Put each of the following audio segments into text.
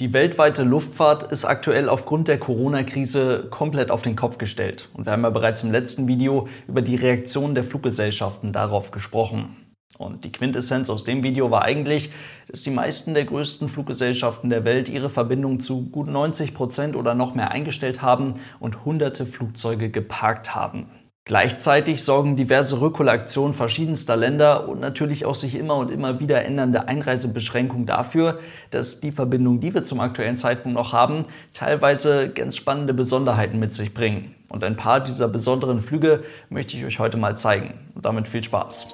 Die weltweite Luftfahrt ist aktuell aufgrund der Corona-Krise komplett auf den Kopf gestellt. Und wir haben ja bereits im letzten Video über die Reaktion der Fluggesellschaften darauf gesprochen. Und die Quintessenz aus dem Video war eigentlich, dass die meisten der größten Fluggesellschaften der Welt ihre Verbindung zu gut 90% oder noch mehr eingestellt haben und hunderte Flugzeuge geparkt haben. Gleichzeitig sorgen diverse Rückholaktionen verschiedenster Länder und natürlich auch sich immer und immer wieder ändernde Einreisebeschränkungen dafür, dass die Verbindungen, die wir zum aktuellen Zeitpunkt noch haben, teilweise ganz spannende Besonderheiten mit sich bringen. Und ein paar dieser besonderen Flüge möchte ich euch heute mal zeigen. Und damit viel Spaß!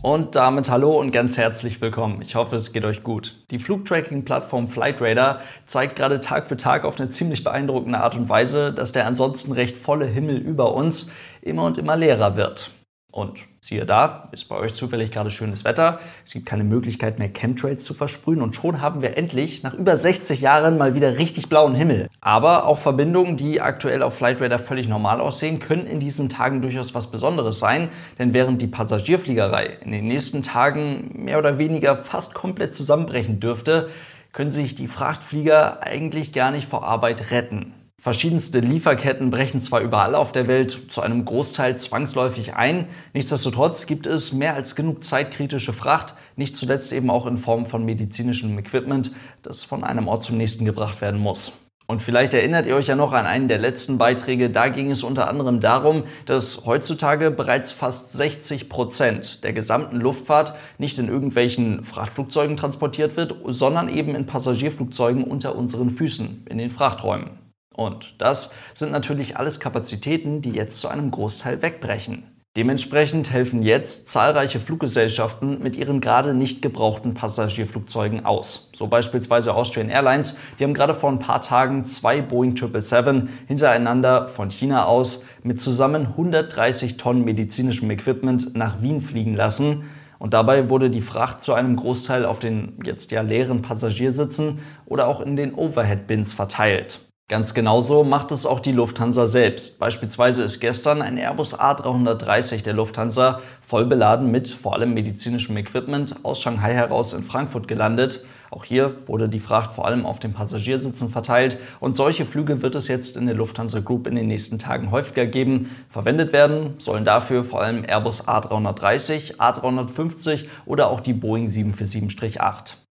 Und damit hallo und ganz herzlich willkommen. Ich hoffe, es geht euch gut. Die Flugtracking-Plattform Flightradar zeigt gerade Tag für Tag auf eine ziemlich beeindruckende Art und Weise, dass der ansonsten recht volle Himmel über uns immer und immer leerer wird. Und siehe da, ist bei euch zufällig gerade schönes Wetter, es gibt keine Möglichkeit mehr Chemtrails zu versprühen und schon haben wir endlich nach über 60 Jahren mal wieder richtig blauen Himmel. Aber auch Verbindungen, die aktuell auf Flightradar völlig normal aussehen, können in diesen Tagen durchaus was Besonderes sein, denn während die Passagierfliegerei in den nächsten Tagen mehr oder weniger fast komplett zusammenbrechen dürfte, können sich die Frachtflieger eigentlich gar nicht vor Arbeit retten. Verschiedenste Lieferketten brechen zwar überall auf der Welt zu einem Großteil zwangsläufig ein, nichtsdestotrotz gibt es mehr als genug zeitkritische Fracht, nicht zuletzt eben auch in Form von medizinischem Equipment, das von einem Ort zum nächsten gebracht werden muss. Und vielleicht erinnert ihr euch ja noch an einen der letzten Beiträge, da ging es unter anderem darum, dass heutzutage bereits fast 60% der gesamten Luftfahrt nicht in irgendwelchen Frachtflugzeugen transportiert wird, sondern eben in Passagierflugzeugen unter unseren Füßen, in den Frachträumen. Und das sind natürlich alles Kapazitäten, die jetzt zu einem Großteil wegbrechen. Dementsprechend helfen jetzt zahlreiche Fluggesellschaften mit ihren gerade nicht gebrauchten Passagierflugzeugen aus. So beispielsweise Austrian Airlines, die haben gerade vor ein paar Tagen 2 Boeing 777 hintereinander von China aus mit zusammen 130 Tonnen medizinischem Equipment nach Wien fliegen lassen. Und dabei wurde die Fracht zu einem Großteil auf den jetzt ja leeren Passagiersitzen oder auch in den Overhead-Bins verteilt. Ganz genauso macht es auch die Lufthansa selbst. Beispielsweise ist gestern ein Airbus A330 der Lufthansa voll beladen mit vor allem medizinischem Equipment aus Shanghai heraus in Frankfurt gelandet. Auch hier wurde die Fracht vor allem auf den Passagiersitzen verteilt und solche Flüge wird es jetzt in der Lufthansa Group in den nächsten Tagen häufiger geben. Verwendet werden sollen dafür vor allem Airbus A330, A350 oder auch die Boeing 747-8.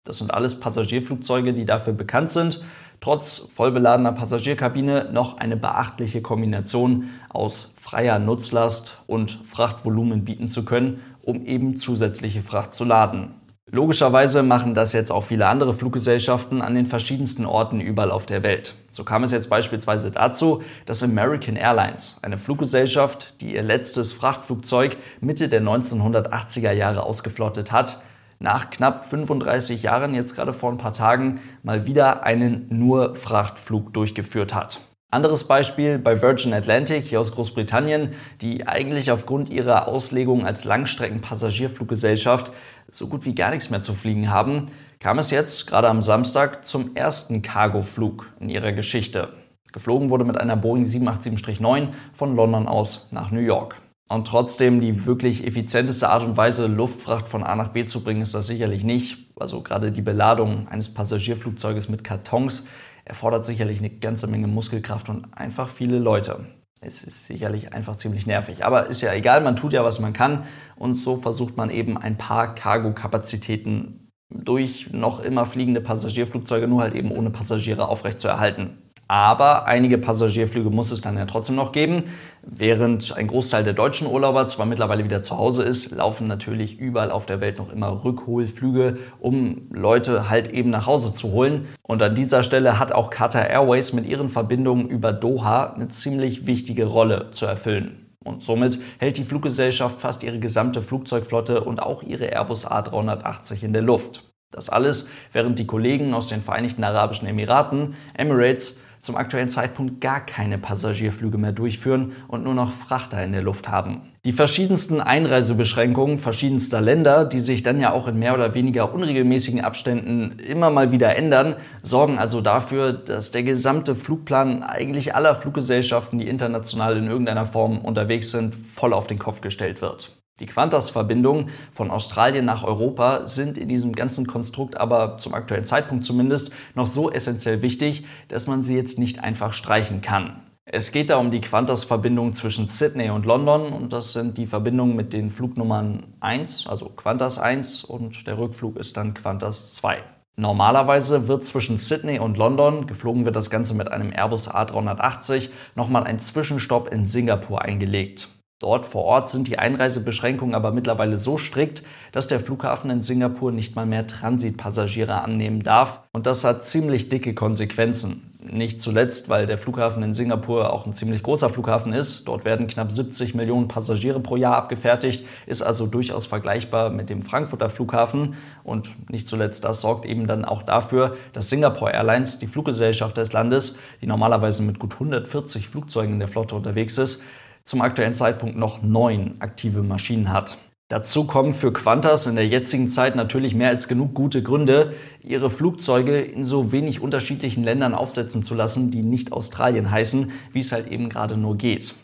Das sind alles Passagierflugzeuge, die dafür bekannt sind. Trotz vollbeladener Passagierkabine noch eine beachtliche Kombination aus freier Nutzlast und Frachtvolumen bieten zu können, um eben zusätzliche Fracht zu laden. Logischerweise machen das jetzt auch viele andere Fluggesellschaften an den verschiedensten Orten überall auf der Welt. So kam es jetzt beispielsweise dazu, dass American Airlines, eine Fluggesellschaft, die ihr letztes Frachtflugzeug Mitte der 1980er Jahre ausgeflottet hat, nach knapp 35 Jahren, jetzt gerade vor ein paar Tagen, mal wieder einen nur Frachtflug durchgeführt hat. Anderes Beispiel bei Virgin Atlantic hier aus Großbritannien, die eigentlich aufgrund ihrer Auslegung als Langstreckenpassagierfluggesellschaft so gut wie gar nichts mehr zu fliegen haben, kam es jetzt gerade am Samstag zum ersten Cargoflug in ihrer Geschichte. Geflogen wurde mit einer Boeing 787-9 von London aus nach New York. Und trotzdem die wirklich effizienteste Art und Weise, Luftfracht von A nach B zu bringen, ist das sicherlich nicht. Also gerade die Beladung eines Passagierflugzeuges mit Kartons erfordert sicherlich eine ganze Menge Muskelkraft und einfach viele Leute. Es ist sicherlich einfach ziemlich nervig. Aber ist ja egal, man tut ja, was man kann. Und so versucht man eben ein paar Cargo-Kapazitäten durch noch immer fliegende Passagierflugzeuge, nur halt eben ohne Passagiere, aufrechtzuerhalten. Aber einige Passagierflüge muss es dann ja trotzdem noch geben. Während ein Großteil der deutschen Urlauber zwar mittlerweile wieder zu Hause ist, laufen natürlich überall auf der Welt noch immer Rückholflüge, um Leute halt eben nach Hause zu holen. Und an dieser Stelle hat auch Qatar Airways mit ihren Verbindungen über Doha eine ziemlich wichtige Rolle zu erfüllen. Und somit hält die Fluggesellschaft fast ihre gesamte Flugzeugflotte und auch ihre Airbus A380 in der Luft. Das alles, während die Kollegen aus den Vereinigten Arabischen Emiraten, Emirates, zum aktuellen Zeitpunkt gar keine Passagierflüge mehr durchführen und nur noch Frachter in der Luft haben. Die verschiedensten Einreisebeschränkungen verschiedenster Länder, die sich dann ja auch in mehr oder weniger unregelmäßigen Abständen immer mal wieder ändern, sorgen also dafür, dass der gesamte Flugplan eigentlich aller Fluggesellschaften, die international in irgendeiner Form unterwegs sind, voll auf den Kopf gestellt wird. Die Qantas-Verbindungen von Australien nach Europa sind in diesem ganzen Konstrukt aber zum aktuellen Zeitpunkt zumindest noch so essentiell wichtig, dass man sie jetzt nicht einfach streichen kann. Es geht da um die Qantas-Verbindung zwischen Sydney und London und das sind die Verbindungen mit den Flugnummern 1, also Qantas 1 und der Rückflug ist dann Qantas 2. Normalerweise wird zwischen Sydney und London, geflogen wird das Ganze mit einem Airbus A380, nochmal ein Zwischenstopp in Singapur eingelegt. Dort vor Ort sind die Einreisebeschränkungen aber mittlerweile so strikt, dass der Flughafen in Singapur nicht mal mehr Transitpassagiere annehmen darf. Und das hat ziemlich dicke Konsequenzen. Nicht zuletzt, weil der Flughafen in Singapur auch ein ziemlich großer Flughafen ist. Dort werden knapp 70 Millionen Passagiere pro Jahr abgefertigt, ist also durchaus vergleichbar mit dem Frankfurter Flughafen. Und nicht zuletzt, das sorgt eben dann auch dafür, dass Singapore Airlines, die Fluggesellschaft des Landes, die normalerweise mit gut 140 Flugzeugen in der Flotte unterwegs ist, zum aktuellen Zeitpunkt noch 9 aktive Maschinen hat. Dazu kommen für Qantas in der jetzigen Zeit natürlich mehr als genug gute Gründe, ihre Flugzeuge in so wenig unterschiedlichen Ländern aufsetzen zu lassen, die nicht Australien heißen, wie es halt eben gerade nur geht.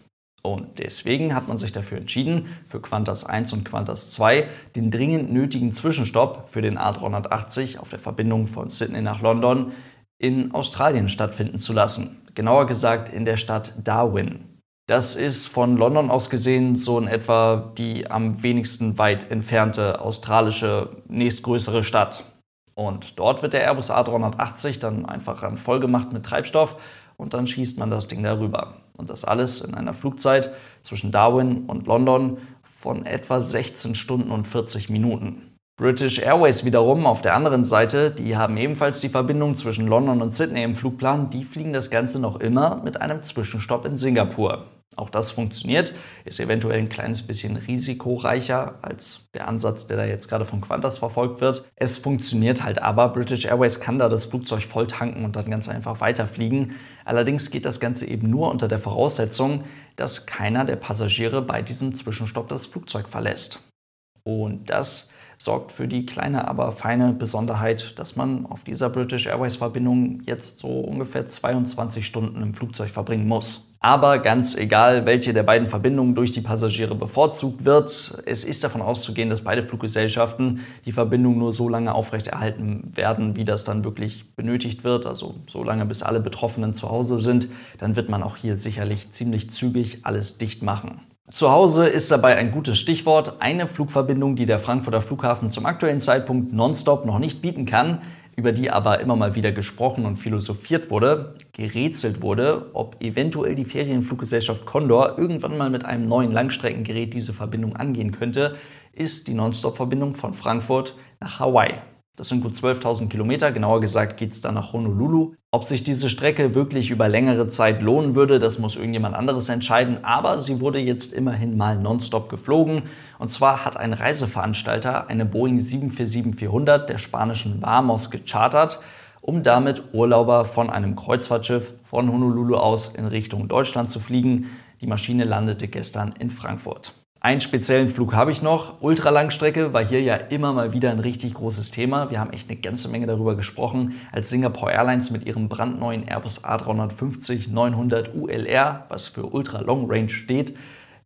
Und deswegen hat man sich dafür entschieden, für Qantas 1 und Qantas 2 den dringend nötigen Zwischenstopp für den A380 auf der Verbindung von Sydney nach London in Australien stattfinden zu lassen. Genauer gesagt in der Stadt Darwin. Das ist von London aus gesehen so in etwa die am wenigsten weit entfernte australische nächstgrößere Stadt. Und dort wird der Airbus A380 dann einfach ran vollgemacht mit Treibstoff und dann schießt man das Ding darüber. Und das alles in einer Flugzeit zwischen Darwin und London von etwa 16 Stunden und 40 Minuten. British Airways wiederum auf der anderen Seite, die haben ebenfalls die Verbindung zwischen London und Sydney im Flugplan, die fliegen das Ganze noch immer mit einem Zwischenstopp in Singapur. Auch das funktioniert, ist eventuell ein kleines bisschen risikoreicher als der Ansatz, der da jetzt gerade von Qantas verfolgt wird. Es funktioniert halt aber, British Airways kann da das Flugzeug voll tanken und dann ganz einfach weiterfliegen. Allerdings geht das Ganze eben nur unter der Voraussetzung, dass keiner der Passagiere bei diesem Zwischenstopp das Flugzeug verlässt. Und das sorgt für die kleine, aber feine Besonderheit, dass man auf dieser British Airways-Verbindung jetzt so ungefähr 22 Stunden im Flugzeug verbringen muss. Aber ganz egal, welche der beiden Verbindungen durch die Passagiere bevorzugt wird, es ist davon auszugehen, dass beide Fluggesellschaften die Verbindung nur so lange aufrechterhalten werden, wie das dann wirklich benötigt wird. Also so lange, bis alle Betroffenen zu Hause sind, dann wird man auch hier sicherlich ziemlich zügig alles dicht machen. Zu Hause ist dabei ein gutes Stichwort. Eine Flugverbindung, die der Frankfurter Flughafen zum aktuellen Zeitpunkt nonstop noch nicht bieten kann, über die aber immer mal wieder gesprochen und philosophiert wurde, gerätselt wurde, ob eventuell die Ferienfluggesellschaft Condor irgendwann mal mit einem neuen Langstreckengerät diese Verbindung angehen könnte, ist die Nonstop-Verbindung von Frankfurt nach Hawaii. Das sind gut 12.000 Kilometer, genauer gesagt geht es dann nach Honolulu. Ob sich diese Strecke wirklich über längere Zeit lohnen würde, das muss irgendjemand anderes entscheiden, aber sie wurde jetzt immerhin mal nonstop geflogen. Und zwar hat ein Reiseveranstalter eine Boeing 747-400 der spanischen WAMOS gechartert, um damit Urlauber von einem Kreuzfahrtschiff von Honolulu aus in Richtung Deutschland zu fliegen. Die Maschine landete gestern in Frankfurt. Einen speziellen Flug habe ich noch. Ultralangstrecke war hier ja immer mal wieder ein richtig großes Thema. Wir haben echt eine ganze Menge darüber gesprochen, als Singapore Airlines mit ihrem brandneuen Airbus A350-900ULR, was für Ultra Long Range steht,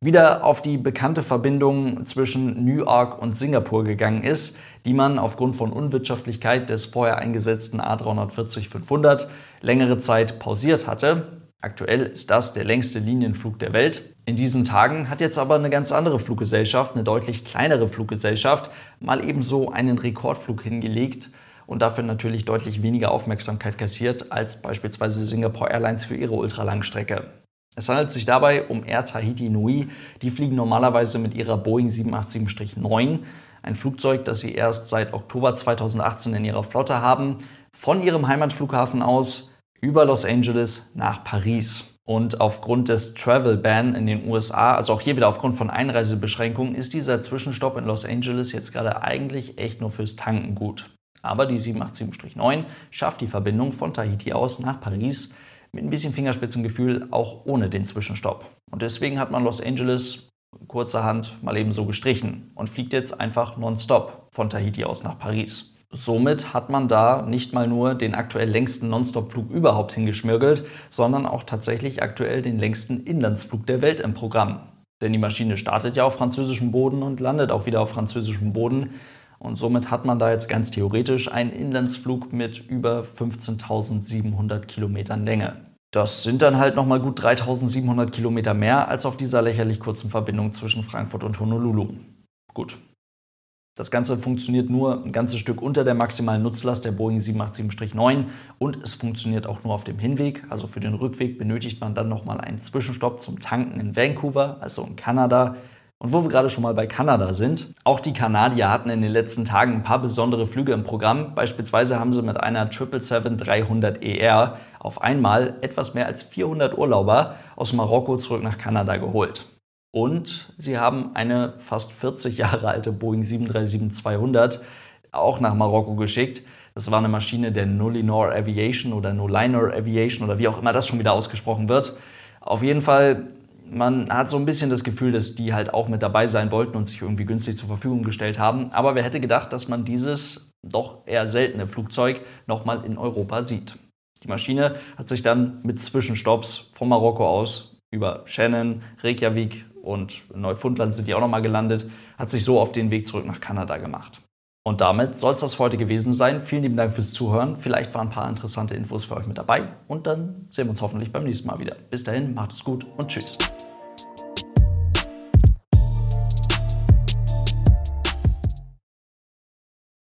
wieder auf die bekannte Verbindung zwischen New York und Singapur gegangen ist, die man aufgrund von Unwirtschaftlichkeit des vorher eingesetzten A340-500 längere Zeit pausiert hatte. Aktuell ist das der längste Linienflug der Welt. In diesen Tagen hat jetzt aber eine ganz andere Fluggesellschaft, eine deutlich kleinere Fluggesellschaft, mal ebenso einen Rekordflug hingelegt und dafür natürlich deutlich weniger Aufmerksamkeit kassiert als beispielsweise Singapore Airlines für ihre Ultralangstrecke. Es handelt sich dabei um Air Tahiti Nui. Die fliegen normalerweise mit ihrer Boeing 787-9, ein Flugzeug, das sie erst seit Oktober 2018 in ihrer Flotte haben, von ihrem Heimatflughafen aus über Los Angeles nach Paris. Und aufgrund des Travel Ban in den USA, also auch hier wieder aufgrund von Einreisebeschränkungen, ist dieser Zwischenstopp in Los Angeles jetzt gerade eigentlich echt nur fürs Tanken gut. Aber die 787-9 schafft die Verbindung von Tahiti aus nach Paris mit ein bisschen Fingerspitzengefühl auch ohne den Zwischenstopp. Und deswegen hat man Los Angeles kurzerhand mal eben so gestrichen und fliegt jetzt einfach nonstop von Tahiti aus nach Paris. Somit hat man da nicht mal nur den aktuell längsten Nonstop-Flug überhaupt hingeschmirgelt, sondern auch tatsächlich aktuell den längsten Inlandsflug der Welt im Programm. Denn die Maschine startet ja auf französischem Boden und landet auch wieder auf französischem Boden. Und somit hat man da jetzt ganz theoretisch einen Inlandsflug mit über 15.700 Kilometern Länge. Das sind dann halt nochmal gut 3.700 Kilometer mehr als auf dieser lächerlich kurzen Verbindung zwischen Frankfurt und Honolulu. Gut. Das Ganze funktioniert nur ein ganzes Stück unter der maximalen Nutzlast der Boeing 787-9 und es funktioniert auch nur auf dem Hinweg. Also für den Rückweg benötigt man dann nochmal einen Zwischenstopp zum Tanken in Vancouver, also in Kanada. Und wo wir gerade schon mal bei Kanada sind, auch die Kanadier hatten in den letzten Tagen ein paar besondere Flüge im Programm. Beispielsweise haben sie mit einer 777-300ER auf einmal etwas mehr als 400 Urlauber aus Marokko zurück nach Kanada geholt. Und sie haben eine fast 40 Jahre alte Boeing 737-200 auch nach Marokko geschickt. Das war eine Maschine der Nolinor Aviation oder Nolinor Aviation oder wie auch immer das schon wieder ausgesprochen wird. Auf jeden Fall, man hat so ein bisschen das Gefühl, dass die halt auch mit dabei sein wollten und sich irgendwie günstig zur Verfügung gestellt haben. Aber wer hätte gedacht, dass man dieses doch eher seltene Flugzeug nochmal in Europa sieht. Die Maschine hat sich dann mit Zwischenstopps von Marokko aus über Shannon, Reykjavik und Neufundland sind die auch nochmal gelandet, hat sich so auf den Weg zurück nach Kanada gemacht. Und damit soll es das für heute gewesen sein. Vielen lieben Dank fürs Zuhören. Vielleicht waren ein paar interessante Infos für euch mit dabei. Und dann sehen wir uns hoffentlich beim nächsten Mal wieder. Bis dahin, macht es gut und tschüss.